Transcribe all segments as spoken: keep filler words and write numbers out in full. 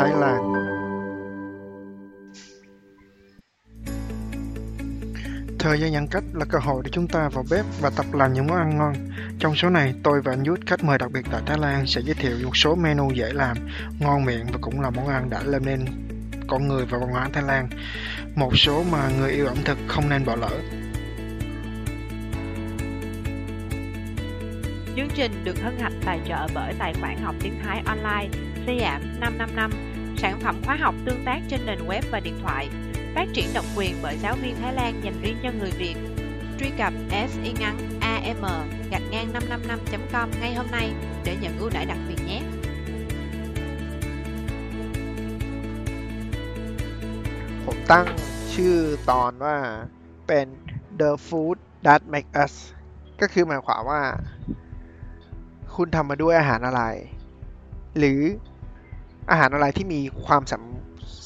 ไทยแลนด์Thời gian giãn cách là cơ hội để chúng ta vào bếp và tập làm những món ăn ngon. Trong số này, tôi và anh Yud, khách mời đặc biệt tại Thái Lan, sẽ giới thiệu một số menu dễ làm, ngon miệng và cũng là món ăn đã làm nên con người và văn hóa Thái Lan. Một số mà người yêu ẩm thực không nên bỏ lỡ. Chương trình được hân hạnh tài trợ bởi tài khoản học tiếng Thái online Siam năm năm năm, sản phẩm khóa học tương tác trên nền web và điện thoại. Phát triển độc quyền bởi giáo viên Thái Lan dành riêng cho người Việt. Truy cập s i n g a n a m gạch ngang năm năm năm chấm com ngay hôm nay để nhận ưu đãi đặc biệt nhé. Tôi đặt tên tọn là The Food That Make Us. ก็คือหมายความว่าคุณทำมาด้วยอาหารอะไรหรืออาหารอะไรที่มีความ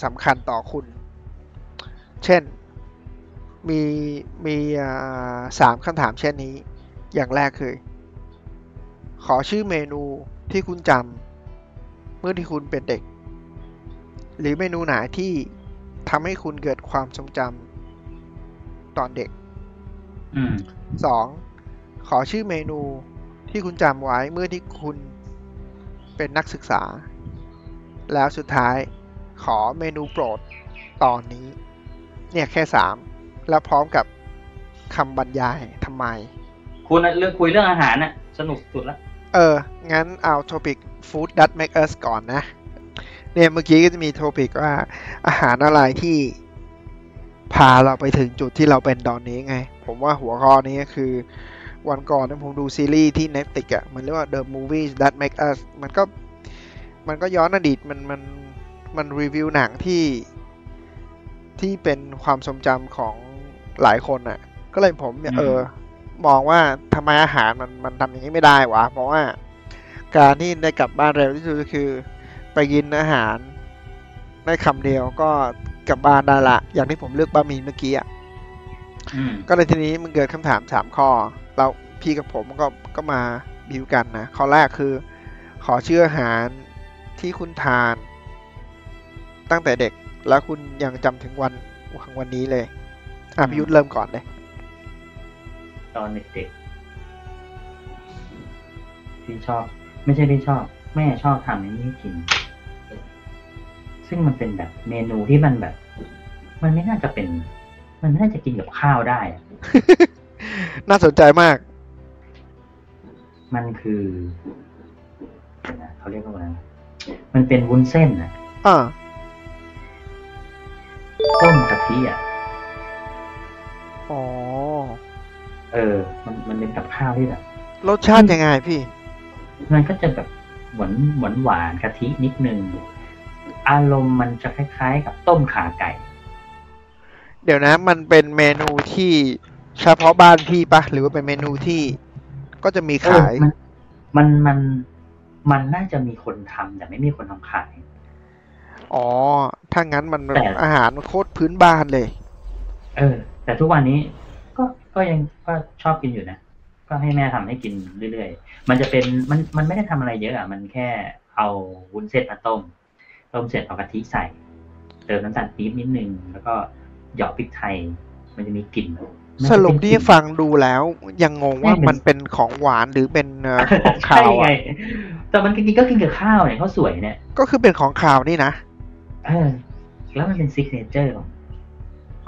สำคัญต่อคุณเช่นมีมีสามคำถามเช่นนี้อย่างแรกคือขอชื่อเมนูที่คุณจำเมื่อที่คุณเป็นเด็กหรือเมนูไหนที่ทำให้คุณเกิดความทรงจำตอนเด็กสองขอชื่อเมนูที่คุณจำไว้เมื่อที่คุณเป็นนักศึกษาแล้วสุดท้ายขอเมนูโปรดตอนนี้เนี่ยแค่สามแล้วพร้อมกับคำบรรยายทำไมคุณเรื่องคุยเรื่องอาหารน่ะสนุกสุดละเอองั้นเอาโทปิก Food That Make Us ก่อนนะเนี่ยเมื่อกี้ก็จะมีโทปิกว่าอาหารอะไรที่พาเราไปถึงจุดที่เราเป็นตอนนี้ไงผมว่าหัวข้อนี้คือวันก่อนนะผมดูซีรีส์ที่ Netflix อ่ะมันเรียกว่า The Movies That Make Us มันก็มันก็ย้อนอดีตมันมันมันรีวิวหนังที่ที่เป็นความทรงจำของหลายคนน่ะก็เลยผมเออมองว่าทำไมอาหารมันมันทำอย่างนี้ไม่ได้วะเพราะว่าการที่ได้กลับบ้านเร็วที่สุดก็คือไปกินอาหารได้คำเดียวก็กลับบ้านได้ละอย่างที่ผมเลือกบะหมี่เมื่อกี้อ่ะก็เลยทีนี้มันเกิดคำถามสามข้อเราพี่กับผมก็ก็มาบิวกันนะข้อแรกคือขอชื่ออาหารที่คุณทานตั้งแต่เด็กแล้วคุณยังจำถึงวันของวันนี้เลยอ่ะพี่ยุทธเริ่มก่อนเลยตอนเด็กๆพี่ชอบไม่ใช่พี่ชอบแม่ชอบทำในนี้กินซึ่งมันเป็นแบบเมนูที่มันแบบมันไม่น่าจะเป็นมันน่าจะกินกับข้าวได้ น่าสนใจมากมันคือเขาเรียกว่ามันเป็นวุ้นเส้นนะอ่าต้มกะทิอ่ะอ๋อเออมันมันเป็นกับข้าวที่แบบรสชาติยังไงพี่มันก็จะแบบหวานหวานหวานกะทินิดนึงอารมณ์มันจะคล้ายๆกับต้มข่าไก่เดี๋ยวนะมันเป็นเมนูที่เฉพาะบ้านพี่ปะหรือว่าเป็นเมนูที่ก็จะมีขายมันมันมันน่าจะมีคนทำแต่ไม่มีคนทำขายอ๋อถ้างั้นมันอาหารมันโคตรพื้นบ้านเลยเออแต่ทุกวันนี้ก็ก็ยังก็ชอบกินอยู่นะก็ให้แม่ทำให้กินเรื่อยๆมันจะเป็นมันมันไม่ได้ทำอะไรเยอะอ่ะมันแค่เอาวุ้นเส้นมาต้มต้มเสร็จเอากะทิใส่เติมน้ำตาลปี๊บนิดนึงแล้วก็หยอดพริกไทยมันจะมีกลิ่นสรุปที่ฟังดูแล้วยังงงว่ามันเป็นของหวานหรือเป็นของขาวอ่ะแต่มันกินก็กินกับข้าวเนี่ยข้าวสวยเนี่ยก็คือเป็นของขาวนี่นะเออแล้วมันเป็นซิกเนเจอร์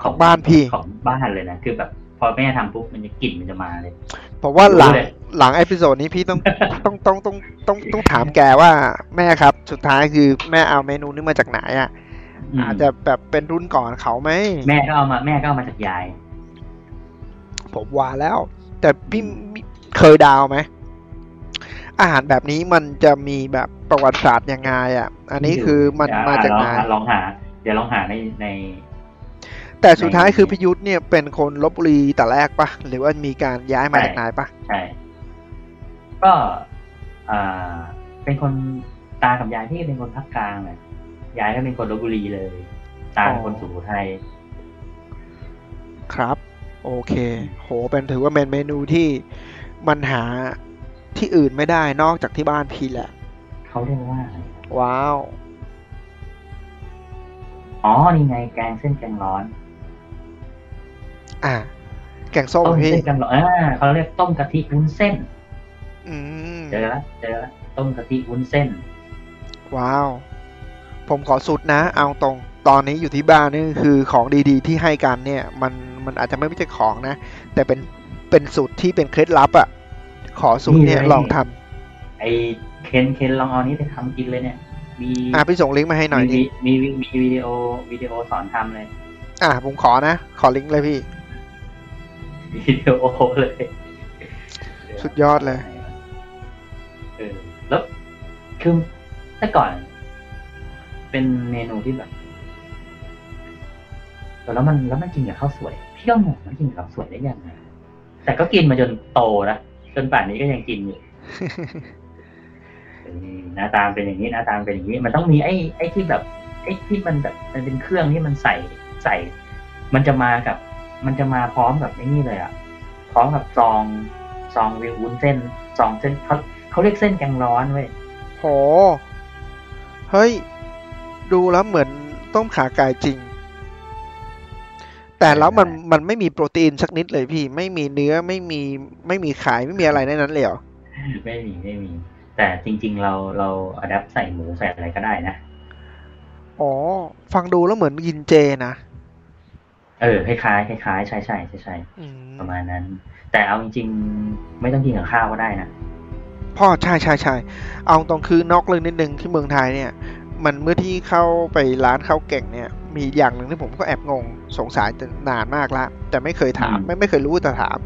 ของบ้านพี่ของบ้านเลยนะคือแบบพอแม่ทำปุ๊บมันจะกลิ่นมันจะมาเลยเพราะว่าหลังหลังเอพิโซดนี้พี่ต้องต้องต้องต้องต้องต้องถามแกว่าแม่ครับสุดท้ายคือแม่เอาเมนูนี้มาจากไหนอ่ะอาจจะแบบเป็นรุ่นก่อนเขาไหมแม่ก็เอามาแม่ก็เอามาจากยายผมว่าแล้วแต่พี่เคยดาวไหมอาหารแบบนี้มันจะมีแบบประวัติศาสตร์ยังไงอ่ะอันนี้คือมันมาจากไหนลองหาเดี๋ยวลองหาในในแต่สุดท้ายคือพิยุทธ์เนี่ยเป็นคนลพบุรีแต่แรกปะหรือว่ามีการย้ายมาจากไหนปะใช่ก็อ่าเป็นคนตากับยายที่เป็นคนภาคกลางเลยยายก็เป็นคนลพบุรีเลยตาเป็นคนสุโขทัยครับโอเคโหเป็นถือว่าเป็นเมนูที่มันหาที่อื่นไม่ได้นอกจากที่บ้านพี่แหละเขาเรียกว่าว้าว อ๋อนี่ไงแกงเส้นแกงร้อนอ่าแกงส้มต้มพี่เส้นแกงร้อนอ่าเขาเรียกต้มกะทิวุ้นเส้นอืมเจอแล้วเจอแล้วต้มกะทิวุ้นเส้นว้าวผมขอสุดนะเอาตรงตอนนี้อยู่ที่บ้านนี่คือของดีๆที่ให้กันเนี่ยมันมันอาจจะไม่ใช่ของนะแต่เป็นเป็นสูตรที่เป็นเคล็ดลับอ่ะขอสูตรเนี่ยลองทำไอ้เคนเคนลองเอานี้ไปทำกินเลยเนี่ยมีอ่ะพี่ส่งลิงก์มาให้หน่อยดิมีมีวิดีโอวิดีโอสอนทำเลยอ่ะผมขอนะขอลิงก์เลยพี่วิดีโอเลยสุดยอดเลยเออแล้วคือแต่ก่อนเป็นเมนูที่แบบแล้วมันแล้วมันกินกับข้าวสวยพี่ก็งงมันกินกับข้าวสวยได้ยังไงแต่ก็กินมาจนโตนะจนป่านนี้ก็ยังกินอยู่หน้าตาเป็นอย่างนี้หน้าตาเป็นอย่างนี้มันต้องมีไอ้ไอ้ที่แบบไอ้ที่มันแบบมันเป็นเครื่องที่มันใส่ใส่มันจะมากับมันจะมาพร้อมกับไอ้นี่เลยอ่ะพร้อมกับซองซองวิววุ้นเส้นซองเส้นเขาเขาเรียกเส้นแกงร้อนเว้ยโหเฮ้ยดูแล้วเหมือนต้มขาไก่จริงแต่แล้วมันมันไม่มีโปรตีนสักนิดเลยพี่ไม่มีเนื้อไม่มีไม่มีไข่ไม่มีอะไรในนั้นเลยเหรอไม่มีไม่มีแต่จริงๆเราเราอะแดปใส่หมูใส่อะไรก็ได้นะอ๋อฟังดูแล้วเหมือนกินเจนะเออคล้ายๆคล้ายๆใช่ๆใช่ๆประมาณนั้นแต่เอาจริงๆไม่ต้องกินกับข้าวก็ได้นะพ่อใช่ใช่ๆเอาตรงคือนอกเรื่องนิดนึงที่เมืองไทยเนี่ยมันเมื่อที่เข้าไปร้านข้าวแกงเนี่ยมีอย่างหนึ่งที่ผมก็แอบงงสงสัยนานมากละแต่ไม่เคยถามไม่ไม่เคยรู้แต่ถาม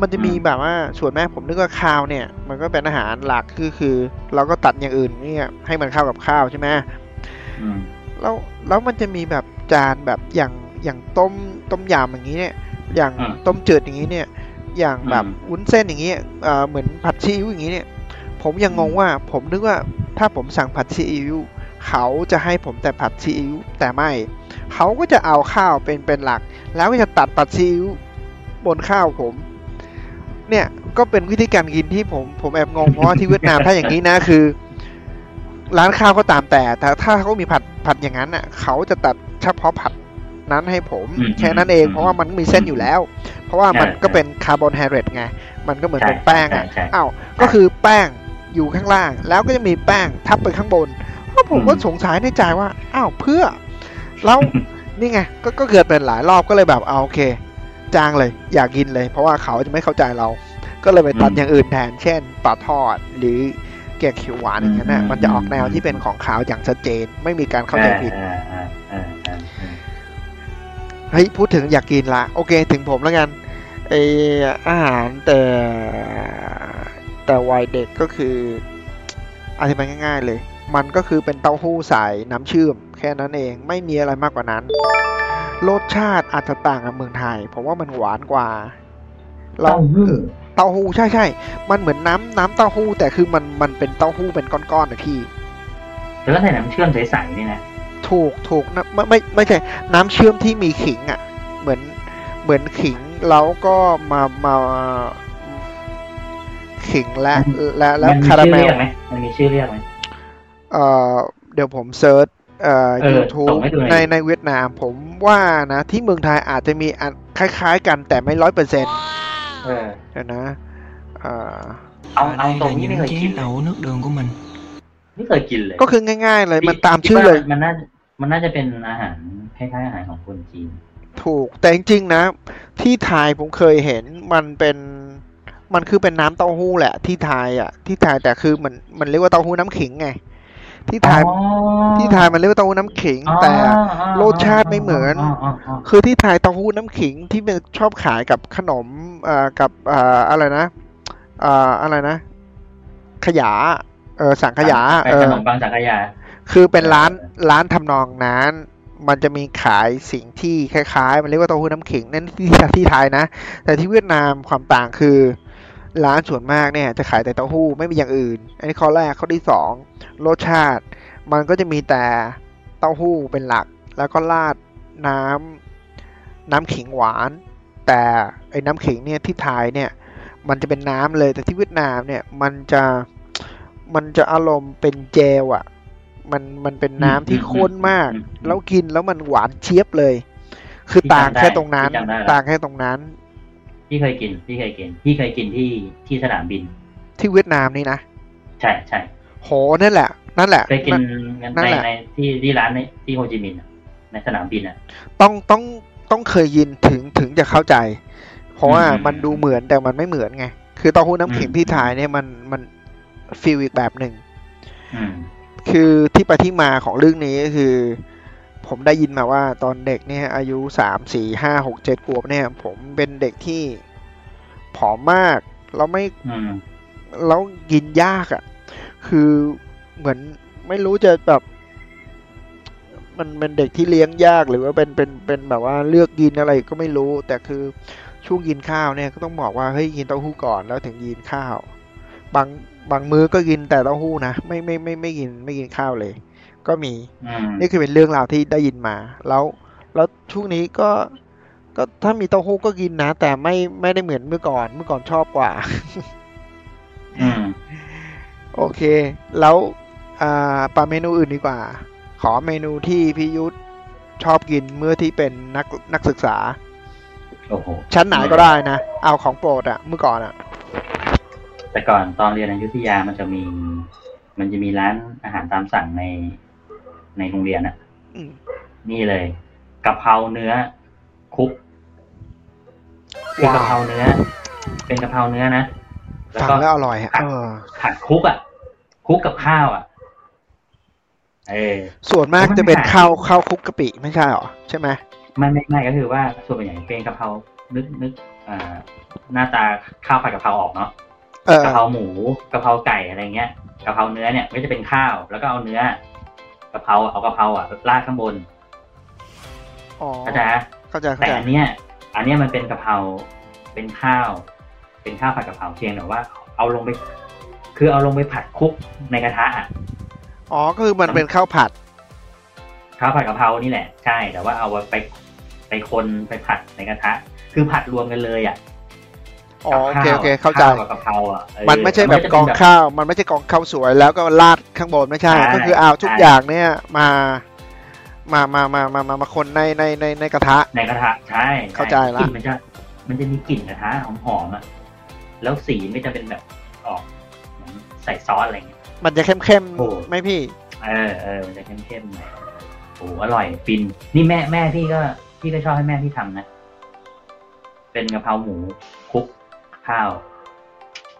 มันจะมีแบบว่าส่วนแม่ผมนึกว่าข้าวเนี่ยมันก็เป็นอาหารหลักคือคือเราก็ตัดอย่างอื่นเนี่ยให้มันเข้ากับข้าวใช่ไหมแล้วแล้วมันจะมีแบบจานแบบอย่างอย่างต้มต้มยำอย่างนี้เนี่ยอย่างต้มจืดอย่างนี้เนี่ยอย่างแบบวุ้นเส้นอย่างนี้เอ่อเหมือนผัดซีอิ๊วอย่างนี้เนี่ยผมยังงงว่าผมนึกว่าถ้าผมสั่งผัดซีอิ๊วเขาจะให้ผมแต่ผัดซีอิ๊วแต่ไม่เขาก็จะเอาข้าวเป็นเป็นหลักแล้วก็จะตัดผัดซีอิ๊วบนข้าวผมเนี่ยก็เป็นวิธีการกินที่ผมผมแอบงงเพราะที่เวียดนามถ้าอย่างนี้นะคือร้านข้าวก็ตามแต่แต่ถ้าเขามีผัดผัดอย่างนั้นน่ะเขาจะตัดเฉพาะผัดนั้นให้ผมแค่นั้นเองเพราะว่ามันมีเส้นอยู่แล้วเพราะว่ามันก็เป็นคาร์โบไฮเดรตไงมันก็เหมือนเป็นแป้งอ่ะอ้าวก็คือแป้งอยู่ข้างล่างแล้วก็จะมีแป้งทับไปข้างบนก็ผมก็สงสัยในใจว่าอ้าวเพื่อแล้วนี่ไงก็ก็เกิดเป็นหลายรอบก็เลยแบบเอาโอเคจ้างเลยอยากกินเลยเพราะว่าเขาจะไม่เข้าใจเราก็เลยไปตัดอย่างอื่นแทนเช่นปลาทอดหรือแกงเขียวหวานอย่างนั้นน่ะมันจะออกแนวที่เป็นของขาวอย่างชัดเจนไม่มีการเข้าใจผิดเฮ้ยพูดถึงอยากกินละโอเคถึงผมแล้วกันไออาหารแต่แต่วัยเด็กก็คืออธิบายง่ายๆเลยมันก็คือเป็นเต้าหู้ใส่น้ำเชื่อมแค่นั้นเองไม่มีอะไรมากกว่านั้นรสชาติอาจจะต่างกับเมืองไทยเพราะว่ามันหวานกว่าเต้าหู้เต้าหู้ใช่ใช่มันเหมือนน้ำน้ำเต้าหู้แต่คือมันมันเป็นเต้าหู้เป็นก้อนๆนะพี่แล้วใส่น้ำเชื่อมใสๆนี่นะถูกถูกนะไม่ไม่ไม่ใช่น้ำเชื่อมที่มีขิงอ่ะเหมือนเหมือนขิงแล้วก็มามาขิงและและแล้วคาราเมลมันมีชื่อเรียกไหมเอ่อเดี๋ยวผมเซิร์ชเอ่อ YouTube ในในเวียดนามผมว่านะที่เมืองไทยอาจจะมีคล้ายๆกันแต่ไม่ ร้อยเปอร์เซ็นต์ เออเดี๋ยวนะเอ่อเอาเอาตรงนี้ไม่เคยกินเต้านึกเดิมของมันไม่เคยกินเลยก็คือง่ายๆเลยมันตามชื่อเลยมันน่ามันน่าจะเป็นอาหารคล้ายๆอาหารของคนจีนถูกแต่จริงๆนะที่ไทยผมเคยเห็นมันเป็นมันคือเป็นน้ำเต้าหู้แหละที่ไทยอ่ะที่ไทยแต่คือมันมันเรียกว่าเต้าหู้น้ำขิงไงที่ไทยที่ไทยมันเรียกว่าเต้าหู้น้ำขิงแต่รสชาติไม่เหมือนคือที่ไทยเต้าหู้น้ำขิงที่มันชอบขายกับขนมเอ่อกับเอ่ออะไรนะเอ่ออะไรนะขยะเออสังขยะเออขนมปังสังขยะคือเป็นร้านร้านทำนองนั้นมันจะมีขายสิ่งที่คล้ายๆมันเรียกว่าเต้าหู้น้ำขิงนั่นที่ที่ไทยนะแต่ที่เวียดนามความต่างคือร้านส่วนมากเนี่ยจะขายแต่เต้าหู้ไม่มีอย่างอื่นอันนี้ข้อแรกข้อที่สองรสชาติมันก็จะมีแต่เต้าหู้เป็นหลักแล้วก็ราดน้ำน้ำขิงหวานแต่ไอ้น้ำขิงเนี่ยที่ไทยเนี่ยมันจะเป็นน้ำเลยแต่ที่เวียดนามเนี่ยมันจะมันจะอารมณ์เป็นเจลอ่ะ มันมันเป็นน้ำที่ข้นมากแล้วกินแล้วมันหวานเชียบเลยคือต่างแค่ตรงนั้นต่างแค่ตรงนั้นที่เคยกินที่เคยกินที่เคยกินที่ที่สนามบินที่เวียดนามนี่นะใช่ใช่โหนั่นแหละนั่นแหละไปกินในในที่ที่ร้านในที่โฮจิมินห์ในสนามบินอ่ะต้องต้องต้องเคยยินถึงถึงจะเข้าใจเพราะว่ามันดูเหมือนแต่มันไม่เหมือนไงคือเต้าหู้น้ำขิงที่ถ่ายเนี่ยมันมันฟีลอีกแบบหนึ่งคือที่ไปที่มาของเรื่องนี้ก็คือผมได้ยินมาว่าตอนเด็กเนี่ยอายุสาม สี่ ห้า หก เจ็ดขวบเนี่ยผมเป็นเด็กที่ผอมมากแล้วไม่แล้วกินยากอ่ะคือเหมือนไม่รู้จะแบบมันเป็นเด็กที่เลี้ยงยากหรือว่าเป็นเป็นเป็นแบบว่าเลือกกินอะไรก็ไม่รู้แต่คือช่วงกินข้าวเนี่ยก็ต้องบอกว่าเฮ้ยกินเต้าหู้ก่อนแล้วถึงกินข้าวบางบางมื้อก็กินแต่เต้าหู้นะไม่ไม่ไม่ไม่กินไม่กินข้าวเลยก็มีนี่คือเป็นเรื่องราวที่ได้ยินมาแล้วแล้วช่วงนี้ก็ก็ถ้ามีเต้าหู้ก็กินนะแต่ไม่ไม่ได้เหมือนเมื่อก่อนเมื่อก่อนชอบกว่าโอเคแล้วอ่าปลาเมนูอื่นดีกว่าขอเมนูที่พี่ยุทธชอบกินเมื่อที่เป็นนักนักศึกษาชั้นไหนก็ได้นะเอาของโปรดอะเมื่อก่อนอะแต่ก่อนตอนเรียนอยุธยามันจะมีมันจะมีร้านอาหารตามสั่งในในโรงเรียนอะนี่เลยกะเพราเนื้อคุกคือกะเพราเนื้อเป็นกะเพราเนื้อนะฟังแล้วอร่อยอะผัดคุกอะคุกกับข้าวอะส่วนมากจะเป็นข้าวข้าวคุกกะปิไม่ใช่หรอใช่ไหมไม่ไม่ไม่ก็คือว่าส่วนใหญ่เป็นกะเพรานึกนึกอ่าหน้าตาข้าวผัดกะเพราออกเนาะกะเพราหมูกะเพราไก่อะไรเงี้ยกะเพราเนื้อเนี่ยไม่จะเป็นข้าวแล้วก็เอาเนื้อกะเพราเอากะเพราอ่ะราดข้างบนอ๋อเข้าใจเข้าใจแต่อันเนี้ยอันเนี้ยมันเป็นกะเพราเป็นข้าวเป็นข้าวผัดกะเพราเพียงแต่ว่าเอาลงไปคือเอาลงไปผัดคลุกในกระทะอ่ะอ๋อก็คือมันเป็นข้าวผัดข้าวผัดกะเพรานี่แหละใช่แต่ว่าเอาไปไปคนไปผัดในกระทะคือผัดรวมกันเลยอ่ะอ๋อโอเคโอเคเข้าใจกะเพราอ่ะมันไม่ใช่แบบกองข้าวมันไม่ใช่กองข้าวสวยแล้วก็ราดข้างบนไม่ใช่ก็คือเอาทุกอย่างเนี่ยมามามามามามาคนในในในในกระทะในกระทะใช่เข้าใจละมันจะมันจะมีกลิ่นกระทะหอมหอมอ่ะแล้วสีไม่จะเป็นแบบออกใส่ซอสอะไรอย่างเงี้ยมันจะเข้มๆไม่พี่เออเออมันจะเข้มๆหน่อยโอ้อร่อยฟินนี่แม่แม่พี่ก็พี่ก็ชอบให้แม่พี่ทำนะเป็นกะเพราหมูคลุกข้าว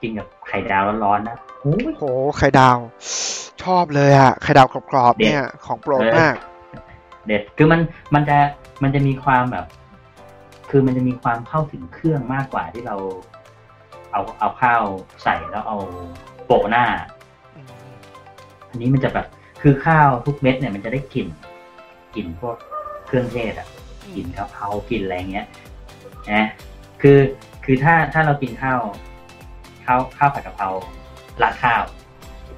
กินกับไข่ดาวร้อนๆนะโอ้โหไข่ดาวชอบเลยอะไข่ดาวกรอบๆเนี่ยของโปรดมากเด็ดคือมันมันจะมันจะมีความแบบคือมันจะมีความเข้าถึงเครื่องมากกว่าที่เราเอาเอาข้าวใส่แล้วเอาโปะหน้าอันนี้มันจะแบบคือข้าวทุกเม็ดเนี่ยมันจะได้กลิ่นกลิ่นพวกเครื่องเทศอ่ะกลิ่นกะเพรากลิ่นอะไรเงี้ยนะคือคือถ้าถ้าเรากินข้าวข้าวข้าวผัดกะเพราราดข้าว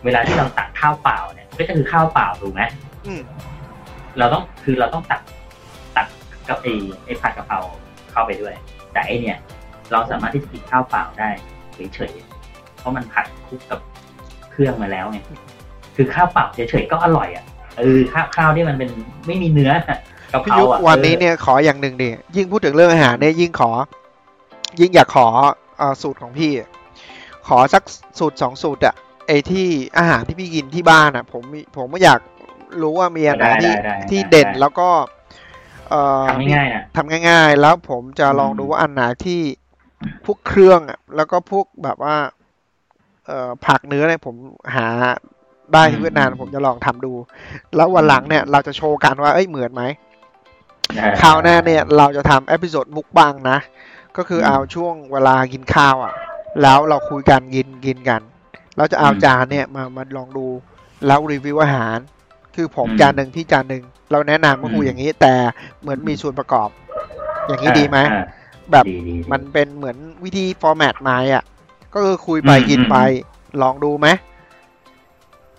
เวลาที่เราตักข้าวเปล่าเนี่ยก็จะคือข้าวเปล่าถูกไหมเราต้องคือเราต้องตักตักกับไอ้ไอ้ผัดกะเพราเข้าไปด้วยแต่ไอ้เนี่ยเราสามารถที่จะกินข้าวเปล่าได้เฉยๆเพราะมันผัดคลุกกับเครื่องมาแล้วไงคือข้าวเปล่าเฉยๆก็อร่อยอ่ะเออข้าวข้าวที่มันเป็นไม่มีเนื้อกับข้าวอ่ะวันนี้เนี่ยขออย่างหนึ่งดิยิ่งพูดถึงเรื่องอาหารเนี่ยยิ่งขอยิ่งอยากขอสูตรของพี่ขอสักสูตรสองสูตรอ่ะไอที่อาหารที่พี่กินที่บ้านอ่ะผมผมก็อยากรู้ว่ามีอะไรที่ที่เด่นแล้วก็ทำง่ายๆทำง่ายๆแล้วผมจะลองดูว่าอันไหนที่พวกเครื่องอ่ะแล้วก็พวกแบบว่าผักเนื้อเนี่ยผมหาได้ที่เวียดนามผมจะลองทำดูแล้ววันหลังเนี่ยเราจะโชว์กันว่าเอ้ยเหมือนไหมคราวหน้าเนี่ยเราจะทำเอพิโซดมุกบางนะก็คือเอาช่วงเวลากินข้าวอ่ะแล้วเราคุยกันกินกินกันเราจะเอาจานเนี่ยมามาลองดูแล้วรีวิวอาหารคือผมจานหนึ่งที่จานหนึ่งเราแนะนำก็คืออย่างนี้แต่เหมือนมีส่วนประกอบอย่างนี้ดีไหมแบบมันเป็นเหมือนวิธีฟอร์แมตใหม่อ่ะก็คือคุยไปกินไปลองดูไหม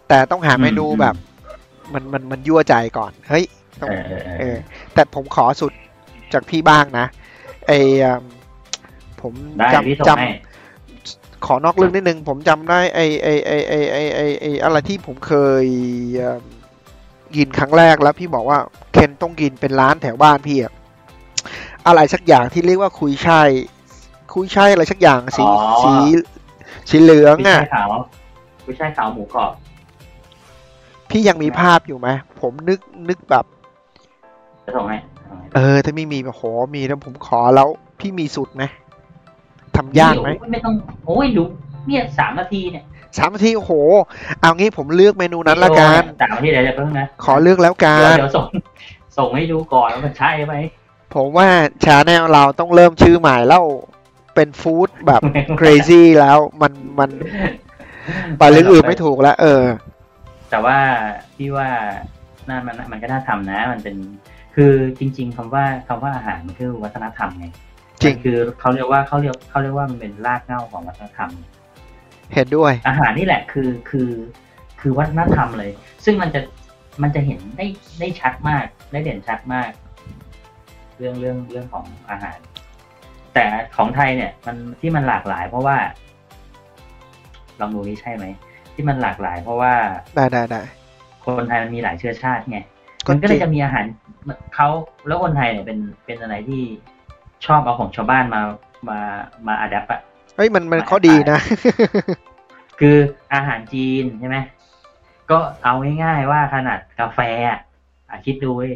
แต่ต้องหาเมนูแบบมันมันมันยั่วใจก่อนเฮ้ยต้องเออแต่ผมขอสุดจากพี่บ้างนะไอผมจำจำขอนอกเรื่องนิดนึงผมจำได้ไอไอไอไอไอไออะไรที่ผมเคย กินครั้งแรกแล้วพี่บอกว่าเคนต้องกินเป็นร้านแถวบ้านพี่อะอะไรสักอย่างที่เรียกว่าคุยช่ายคุยช่ายอะไรสักอย่างสีสีสีเหลืองอ่ะคุยช่ายขาวหมูกรอบพี่ยังมีภาพอยู่ไหมผมนึกนึกแบบจะส่งให้เออถ้าไม่มีมาขอมีแล้วผมขอแล้วพี่มีสูตรไหมทำยากไหมไม่ต้องโอ้ยดูเนี่ยสามนาทีเนี่ยสามนาทีโอ้โหเอางี้ผมเลือกเมนูนั้นละกันสามนาทีอะไรจะเพิ่งนะขอเลือกแล้วกันเดี๋ยวส่งส่งให้ดูก่อนว่ามันใช่ไหมผมว่าชาแนลเราต้องเริ่มชื่อใหม่แล้วเป็นฟู้ดแบบ crazy แล้วมันมันไปเรื่องอื่นไม่ถูกแล้วเออแต่ว่าพี่ว่านั่นมันมันก็น่าทำนะมันเป็นคือจริงๆคำว่าคำว่าอาหารมันคือวัฒนธรรมไงจริงคือเขาเรียกว่าเขาเรียกเขาเรียกว่ามันเป็นรากเหง้าของวัฒนธรรมเห็นด้วยอาหารนี่แหละคือคือคือวัฒนธรรมเลยซึ่งมันจะมันจะเห็นได้ได้ชัดมากได้เด่นชัดมากเรื่องเรื่องเรื่องของอาหารแต่ของไทยเนี่ยมันที่มันหลากหลายเพราะว่าลองดูนี่ใช่ไหมที่มันหลากหลายเพราะว่าได้ได้ได้คนไทยมันมีหลายเชื้อชาติไงมันก็เลยจะมีอาหารเขาแล้วคนไทยเนี่ยเป็นเป็นอะไรที่ชอบเอาของชาวบ้านมามามาอัดแอปอะเฮ้ยมันมันข้อดีนะคืออาหารจีนใช่ไหมก็เอาง่ายๆว่าขนาดกาแฟอ่ะคิดดูเว้ย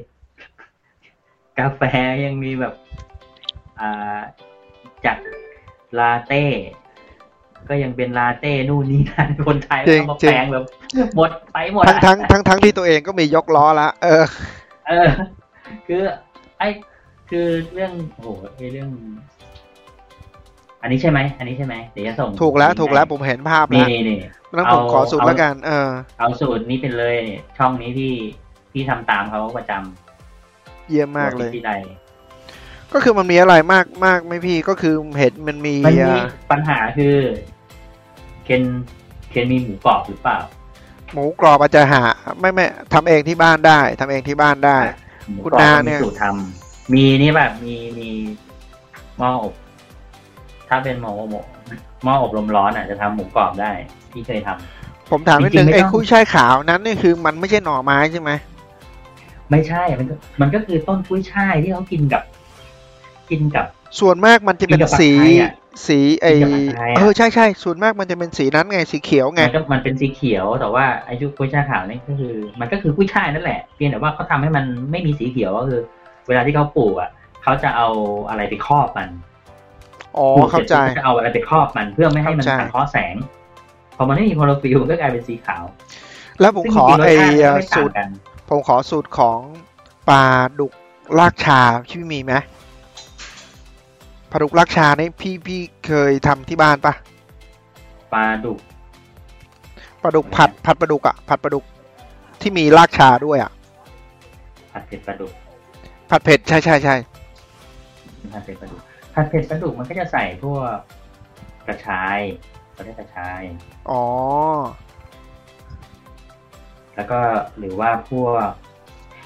กาแฟยังมีแบบอ่าจากลาเต้ก็ยังเป็นลาเต้นู่นนี่นั่นคนไทยเอามาแปลงแบบหมดไปหมดทั้งทั้งทั้งที่ตัวเองก็มียกล้อละเออเออคือไอ้คือเรื่องโอ้โหไอ้เรื่องอันนี้ใช่ไหมอันนี้ใช่ไหมเดี๋ยวจะส่งถูกแล้วถูกแล้วผมเห็นภาพแล้วนี่นี่แล้วผมขอสูตรแล้วกันเออเอาสูตรนี้เป็นเลยช่องนี้ที่ที่ทำตามเขาประจำเยี่ยมมากเลยก็คือมันมีอะไรมากมากไหมพี่ก็คือเห็นมันมีปัญหาคือเคนเคนมีหมูกรอบหรือเปล่าหมูกรอบอาจจะหาไม่ไม่ทำเองที่บ้านได้ทำเองที่บ้านได้คุณนาเนี่ยสูตรทำมีนี่แบบมีมีหม้ออบถ้าเป็นหม้ออบหม้ออบลมร้อนอ่ะจะทำหมูกรอบได้ที่เคยทำผมถามนิดนึงไอ้กุ้ยช่ายขาวนั้นนี่คือมันไม่ใช่หน่อไม้ใช่ไหมไม่ใช่มันก็มันก็คือต้นกุ้ยช่ายที่เขากินกับกินกับส่วนมากมันจะเป็นสีสีไอเออใช่ใช่ส่วนมากมันจะเป็นสีนั้นไงสีเขียวไงมันเป็นสีเขียวแต่ว่าไอ้กุ้ยช่ายขาวนี่ก็คือมันก็คือกุ้ยช่ายนั่นแหละเพียงแต่ว่าเขาทำให้มันไม่มีสีเขียวก็คือเวลาที่เขาปลูกอ่ะเขาจะเอาอะไรไปครอบมันอ๋อเข้าใจจะเอาอะไรไปครอบมันเพื่อไม่ให้มันสังเคราะห์แสงพอมันไม่มีโคลอฟิลก็กลายเป็นสีขาวแล้วผมขอไอ้สูตรผมขอสูตรของปลาดุกลากชาที่มีไหมปลาดุกลักชาเนี่ยพี่พี่เคยทำที่บ้านปะปลาดุกปลาดุกผัดผัดปลาดุกอ่ะผัดปลาดุกที่มีลักชาด้วยอ่ะผัดเผ็ดปลาดุกผัดเผ็ดใช่ใช่ใช่ผัดเผ็ดปลาดุกผัดเผ็ดปลาดุกมันก็จะใส่พวกกระชายเขาเรียกกระชายอ๋อแล้วก็หรือว่าพวก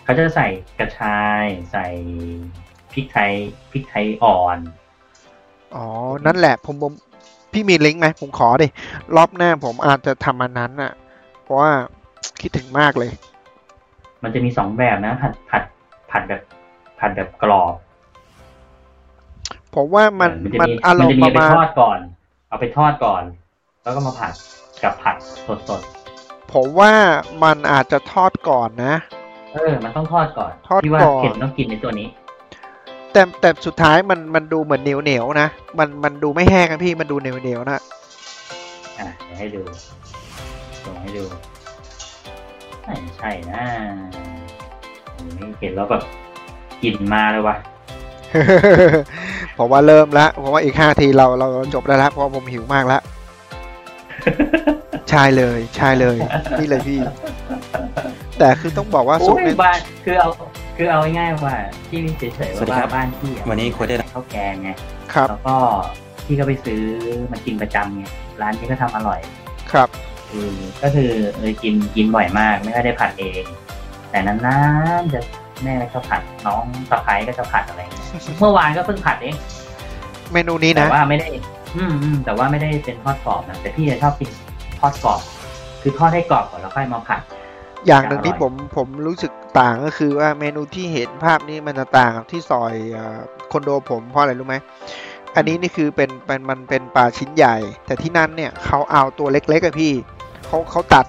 เขาจะใส่กระชายใส่พริกไทยพริกไทยอ่อนอ๋อนั่นแหละผมผมพี่มีลิงก์ไหมผมขอดิรอบหน้าผมอาจจะทำอันนั้นอ่ะเพราะว่าคิดถึงมากเลยมันจะมีสองแบบนะผัดผัดผัดแบบผัดแบบกรอบผมว่ามันมันอารมณ์ประมาณเอาไปทอดก่อนเอาไปทอดก่อนแล้วก็มาผัดกับผัดสดสดผมว่ามันอาจจะทอดก่อนนะเออมันต้องทอดก่อนทอดก่อนที่ว่าเข็นต้องกินในตัวนี้แต่แต่สุดท้ายมันมันดูเหมือนเหนียวเหนียวนะมันมันดูไม่แห้งนะพี่มันดูเหนียวเหนียวนะอ่ะให้ดูส่งให้ดูไม่ใช่นะไม่เห็นแล้วแบบกลิ่นมาเลยวะ ผมว่าเริ่มละผมว่าอีกห้าทีเราเราจบแล้วละเพราะผมหิวมากละ ใช่เลยใช่เลยนี่เลยพี่ แต่คือต้องบอกว่าสุดในบ้านคือเอาคือเอาง่ายๆว่าที่เฉยๆว่าบ้านพี่วันนี้คนได้ข้าวแกงไงแล้วก็พี่ก็ไปซื้อมากินประจำไงร้านนี้ก็ทำอร่อยครับคือก็คือเลยกินกินบ่อยมากไม่ค่อยได้ผัดเองแต่นานๆจะแม่ก็ผัดน้องสะพ้ายก็จะผัดอะไรเมื่อวานก็เพิ่งผัดเองเมนูนี้นะแต่ว่าไม่ได้อืมแต่ว่าไม่ได้เป็นทอดกรอบนะแต่พี่ชอบกินทอดกรอบคือทอดให้กรอบก่อนแล้วค่อยมาผัด อย่างหนึ่งที่ผมผมรู้สึกต่างก็คือว่าเมนูที่เห็นภาพนี้มันจะต่างกับที่ซอยคอนโดผมเพราะอะไรรู้ไหมอันนี้นี่คือเป็นเป็นมันเป็นปลาชิ้นใหญ่แต่ที่นั่นเนี่ยเขาเอาตัวเล็กๆอะพี่เขาเขาตัด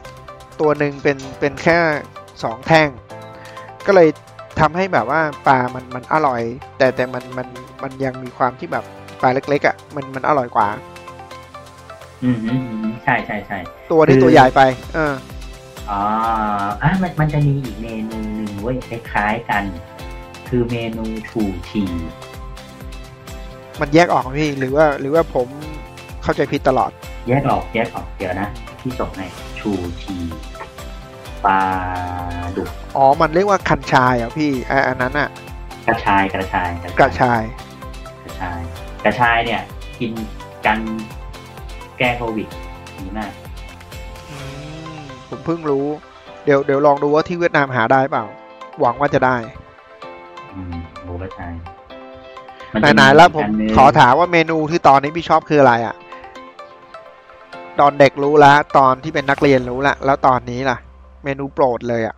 ตัวหนึ่งเป็นเป็นแค่สองแท่งก็เลยทำให้แบบว่าปลามันมันอร่อยแต่แต่มันมันมันยังมีความที่แบบปลาเล็กๆอ่ะมันมันอร่อยกว่าอืมใช่ใช่ใช่ตัวที่ตัวใหญ่ไปเอออ๋ออ่ะมันมันจะมีอีกเมนูหนึ่งเว้ยคล้ายๆกันคือเมนูชูชีมันแยกออกพี่หรือว่าหรือว่าผมเข้าใจผิดตลอดแยกออกแยกออกเดี๋ยวนะที่ส่งให้ชูชีปลาดุกอ๋อมันเรียกว่าคันชายอ่ะพี่ไออันนั้นอ่ะกระชายกระชายกระชายกระชายกระชายเนี่ยกินกันแก้โควิดดีมากผมเพิ่งรู้เดี๋ยวเดี๋ยวลองดูว่าที่เวียดนามหาได้เปล่าหวังว่าจะได้อืมโอ้กระชายไหนๆแล้วผมขอถามว่าเมนูที่ตอนนี้พี่ชอบคืออะไรอ่ะตอนเด็กรู้ละตอนที่เป็นนักเรียนรู้ละแล้วตอนนี้ล่ะเมนูโปรดเลยอ่ะ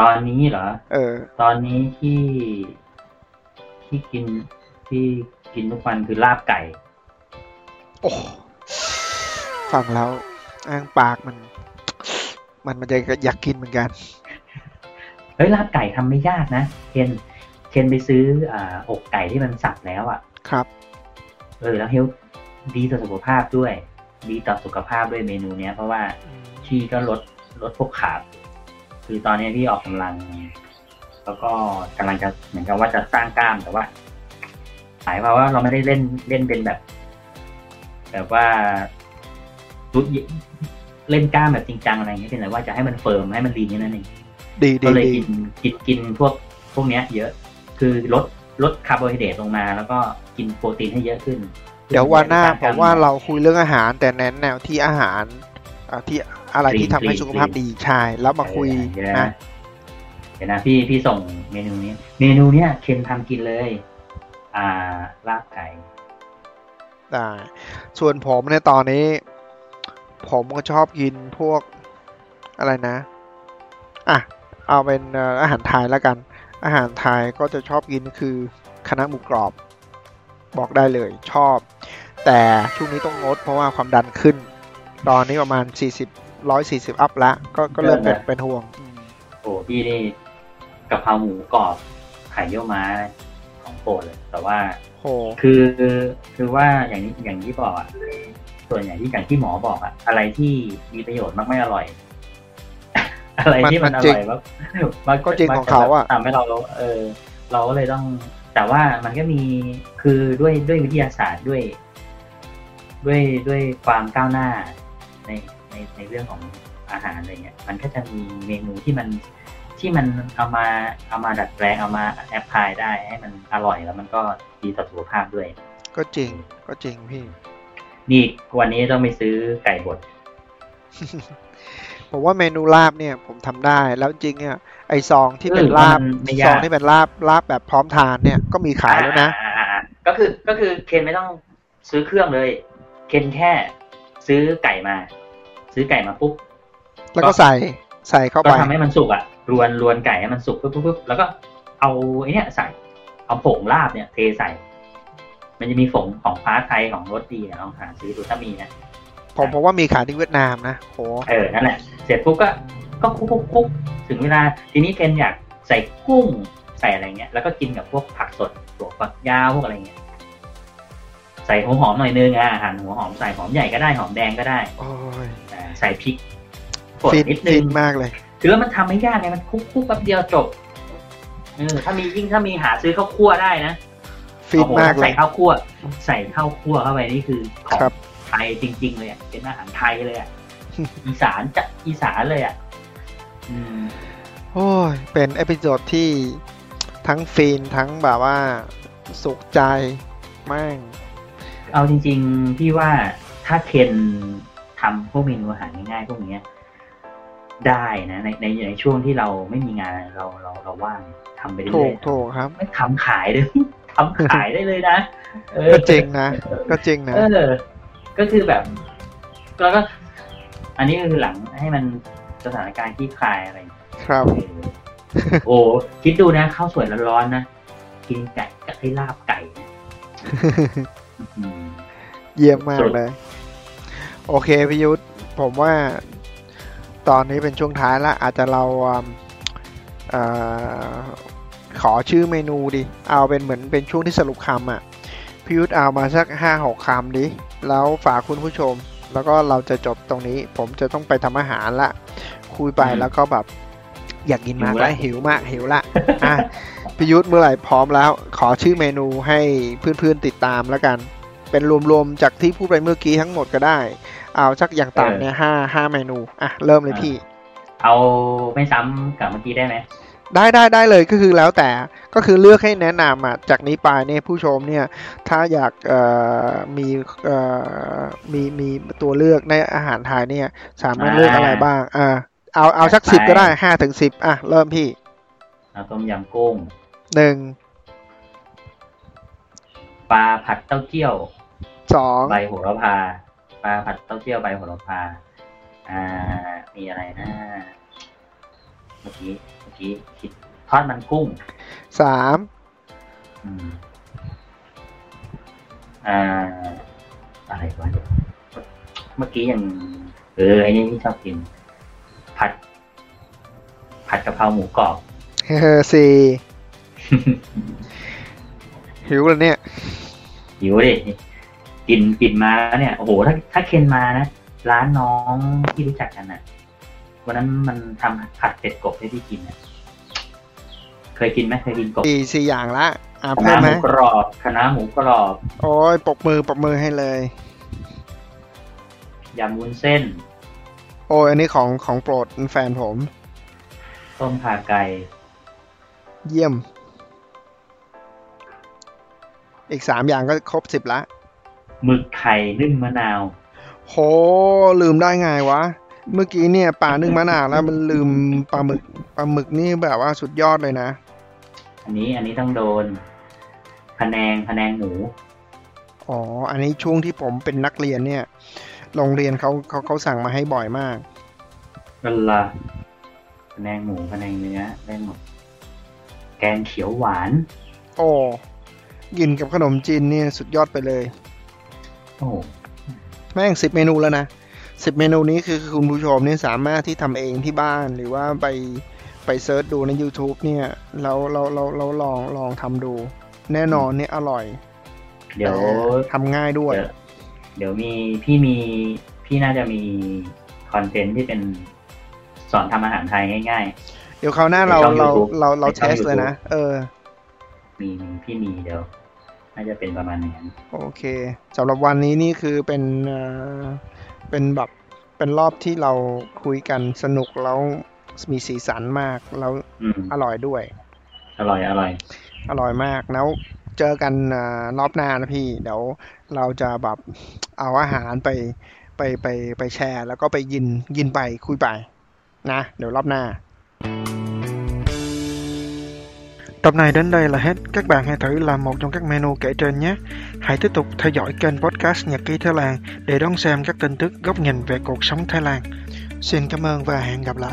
ตอนนี้เหรอเออตอนนี้ที่ที่กินที่กินทุกวันคือลาบไก่โอ้ฟังแล้วอ้างปากมันมันมันจะอยากกินเหมือนกันเฮ้ยลาบไก่ทำไม่ยากนะเคนเคนไปซื้ออ่าอกไก่ที่มันสับแล้วอ่ะครับเออแล้วเฮลท์ดีต่อสุขภาพด้วยดีต่อสุขภาพด้วยเมนูเนี้ยเพราะว่าพี่ก็ลดลดพวกขาคือตอนนี้พี่ออกกำลังแล้วก็กำลังจะเหมือนกับว่าจะสร้างกล้ามแต่ว่าหมายความว่าเราไม่ได้เล่นเล่นเป็นแบบแบบว่ารุดเล่นกล้ามแบบจริงจังอะไรอย่างเงี้ยเป็นไรว่าจะให้มันเฟิร์มให้มันลีนอย่างนั้นเองก็เลยกินกินกินพวกพวกเนี้ยเยอะคือลดลดคาร์โบไฮเดรตลงมาแล้วก็กินโปรตีนให้เยอะขึ้นเดี๋ยววันหน้าผมว่าเราคุยเรื่องอาหารแต่แนวแนวที่อาหารที่อะไรที่ทำให้สุขภาพดีใช่แล้วมาคุยนะเดี๋ยวนะพี่พี่ส่งเมนูนี้เมนูเนี้ยเคนทำกินเลยอ่าลาบไก่ได้ส่วนผมในตอนนี้ผมก็ชอบกินพวกอะไรนะอ่ะเอาเป็นอาหารไทยแล้วกันอาหารไทยก็จะชอบกินคือคะน้าหมูกรอบบอกได้เลยชอบแต่ช่วงนี้ต้องงดเพราะว่าความดันขึ้นตอนนี้ประมาณสี่สิบ หนึ่งร้อยสี่สิบอัพละก็ก็เริ่มเป็นเป็นห่วงโอ้พี่นี่กะเพราหมูกรอบไข่เยี่ยวม้าของโปรดเลยแต่ว่าโอ้คือคือว่าอย่างนี้อย่างที่บอกอ่ะส่วนอย่างที่อย่างที่หมอบอกอ่ะอะไรที่มีประโยชน์มากไม่อร่อยอะไรที่มันอร่อยมันก็จริงของเขาอ่ะทำให้เราเออเราก็เลยต้องแต่ว่ามันก็มีคือด้วยด้วยวิทยาศาสตร์ด้วยด้วยด้วยความก้าวหน้าในในในเรื่องของอาหารอะไรเงี้ยมันก็จะมีเมนูที่มันที่มันเอามาเอามาดัดแปลงเอามาแอพพลายได้ให้มันอร่อยแล้วมันก็ดีต่อสุขภาพด้วยก็จริงก็จริงพี่นี่วันนี้ต้องไปซื้อไก่บด ผมว่าเมนูลาบเนี่ยผมทำได้แล้วจริงเนี่ยไอซองที่เป็นลาบซองที่เป็นลาบลาบแบบพร้อมทานเนี่ยก็มีขายแล้วนะก็คือก็คือเคนไม่ต้องซื้อเครื่องเลยเคนแค่ซื้อไก่มาซื้อไก่มาปุ๊บแล้วก็ใส่ใส่เข้าไปก็ทำให้มันสุกอ่ะรวนรวนไก่ให้มันสุกปุ๊บปุ๊บแล้วก็เอาไอเนี้ยใส่เอาผงลาบเนี่ยเทใส่มันจะมีผงของฟ้าไทยของรสดีเนี่ยลองหาซื้อดูถ้ามีนะผมเพราะว่ามีขายที่เวียดนามนะโหเออนั่นแหละเสร็จปุ๊บก็ก็คุกคุกคุกถึงเวลาทีนี้เคนอยากใส่กุ้งใส่อะไรเงี้ยแล้วก็กินกับพวกผักสดถั่วฝักยาวพวกอะไรเงี้ยใส่หัวหอมหน่อยนึงอ่ะหั่นหัวหอมใส่หอมใหญ่ก็ได้หอมแดงก็ได้ใส่พริกกดนิดนึงมากเลยถือว่ามันทำไม่ยากไงมันคุกคุกแป๊บเดียวจบเออถ้ามียิ่งถ้ามีหาซื้อข้าวคั่วได้นะฟิตมากเลยใส่ข้าวคั่วใส่ข้าวคั่วเข้าไปนี่คือของไทยจริงๆเลยอ่ะเป็นอาหารไทยเลยอ่ะอีสานจากอีสานเลยอ่ะอืมโอ้ยเป็นเอพิโซดที่ทั้งฟินทั้งแบบว่าสุขใจมากเอาจริงๆพี่ว่าถ้าเคนทำพวกเมนูอาหารง่ายๆพวกนี้ได้นะในในในช่วงที่เราไม่มีงานเราเราเราว่างทำไปเรื่อยๆถูกๆครับไม่ทำขายเลยทำขายได้เลยนะก็จริงนะก็จริงนะก็คือแบบแล้วก็อันนี้คือหลังให้มัน สถานการณ์ที่คลายอะไรครับโอ้คิดดูนะข้าวสวยร้อนๆนะกินไก่กับให้ลาบไก่เยี่ยมมากเลยโอเคพิยุทธผมว่าตอนนี้เป็นช่วงท้ายแล้วอาจจะเราเอ่อขอชื่อเมนูดิเอาเป็นเหมือนเป็นช่วงที่สรุปคำอ่ะพิยุทธเอามาสัก ห้าหก คำดิแล้วฝากคุณผู้ชมแล้วก็เราจะจบตรงนี้ผมจะต้องไปทำอาหารละคุยไปแล้วก็แบบอยากกินมากแล้วหิวมากหิวละอ่ะพิยุทธเมื่อไหร่พร้อมแล้วขอชื่อเมนูให้เพื่อนๆติดตามแล้วกันเป็นรวมๆจากที่พูดไปเมื่อกี้ทั้งหมดก็ได้เอาสักอย่างต่ำเนี่ยห้าห้าเมนูอ่ะเริ่มเลยพี่เอาไม่ซ้ำกับเมื่อกี้ได้ไหมได้ได้ได้เลยก็คือแล้วแต่ก็คือเลือกให้แนะนำอ่ะจากนี้ไปเนี่ยผู้ชมเนี่ยถ้าอยากเอ่อมีเอ่อมีมีตัวเลือกในอาหารไทยเนี่ยสามารถเลือกอะไรบ้างอ่าเอาเอาสักสิบก็ได้ห้าถึงสิบอ่ะเริ่มพี่เอาต้มยำกุ้งหนึ่งปลาผัดเต้าเจี้ยวสองใบโหระพาปลาผัดเต้าเจี้ยวใบโหระพาอ่ามีอะไรนะเมื่อกี้เมื่อกี้คิดทอดมันกุ้งสามอ่าอะไรวะเมื่อกี้ยังเออไอ้นี่ที่ชอบกินผัดผัดกะเพราหมูกรอบเออสี่หิวแล้วเนี่ยหิวดิกินกินมาเนี่ยโอ้โหถ้าถ้าเคนมานะร้านน้องที่รู้จักกันน่ะวันนั้นมันทำผัดเป็ดกบให้พี่กินน่ะเคยกินไหมเคยกินกบสี่สี่อย่างละอ่ะเพิ่มไหมหมูกรอบคณะหมูกรอบโอ้ยปกมือปกมือให้เลยยำวุ้นเส้นโอ้ยอันนี้ของของโปรดแฟนผมต้มข่าไก่เยี่ยมอีกสามอย่างก็ครบสิบละหมึกไข่นึ่งมะนาวโหลืมได้ไงวะเมื่อกี้เนี่ยปลานึ่งมะนาวแล้วมันลืมปลาหมึกปลาหมึกนี่แบบว่าสุดยอดเลยนะอันนี้อันนี้ต้องโดนพะแนงพะแนงหมูอ๋ออันนี้ช่วงที่ผมเป็นนักเรียนเนี่ยโรงเรียนเขาเขาเขาสั่งมาให้บ่อยมากนั่นล่ะพะแนงหมูพะแนงเนื้อได้หมดแกงเขียวหวานโอ้กินกับขนมจีนเนี่ยสุดยอดไปเลยโอ้แม่งสิบเมนูแล้วนะสิบเมนูนี้คือคุณผู้ชมเนี่ยสามารถที่ทำเองที่บ้านหรือว่าไปไปเซิร์ชดูใน YouTube เนี่ยเราเราเราเราลองลองทำดูแน่นอนเนี่ยอร่อยเดี๋ยวทำง่ายด้วยเดี๋ยวมีพี่มีพี่น่าจะมีคอนเทนต์ที่เป็นสอนทำอาหารไทยง่ายๆเดี๋ยวคราวหน้าเราเราเราเราเทสเลยนะเออมีพี่มีเดี๋ยวน่าจะเป็นประมาณนั้นโอเคสำหรับวันนี้นี่คือเป็นเอ่อเป็นแบบเป็นรอบที่เราคุยกันสนุกแล้วมีสีสันมากแล้วอร่อยด้วยอร่อยอร่อยอร่อยมากแล้วเจอกันเอ่อรอบหน้านะพี่เดี๋ยวเราจะแบบเอาอาหารไปไปไปไปแชร์แล้วก็ไปยินยินไปคุยไปนะเดี๋ยวรอบหน้าTập này đến đây là hết, các bạn hãy thử làm một trong các menu kể trên nhé. Hãy tiếp tục theo dõi kênh podcast Nhật ký Thái Lan để đón xem các tin tức góc nhìn về cuộc sống Thái Lan. Xin cảm ơn và hẹn gặp lại.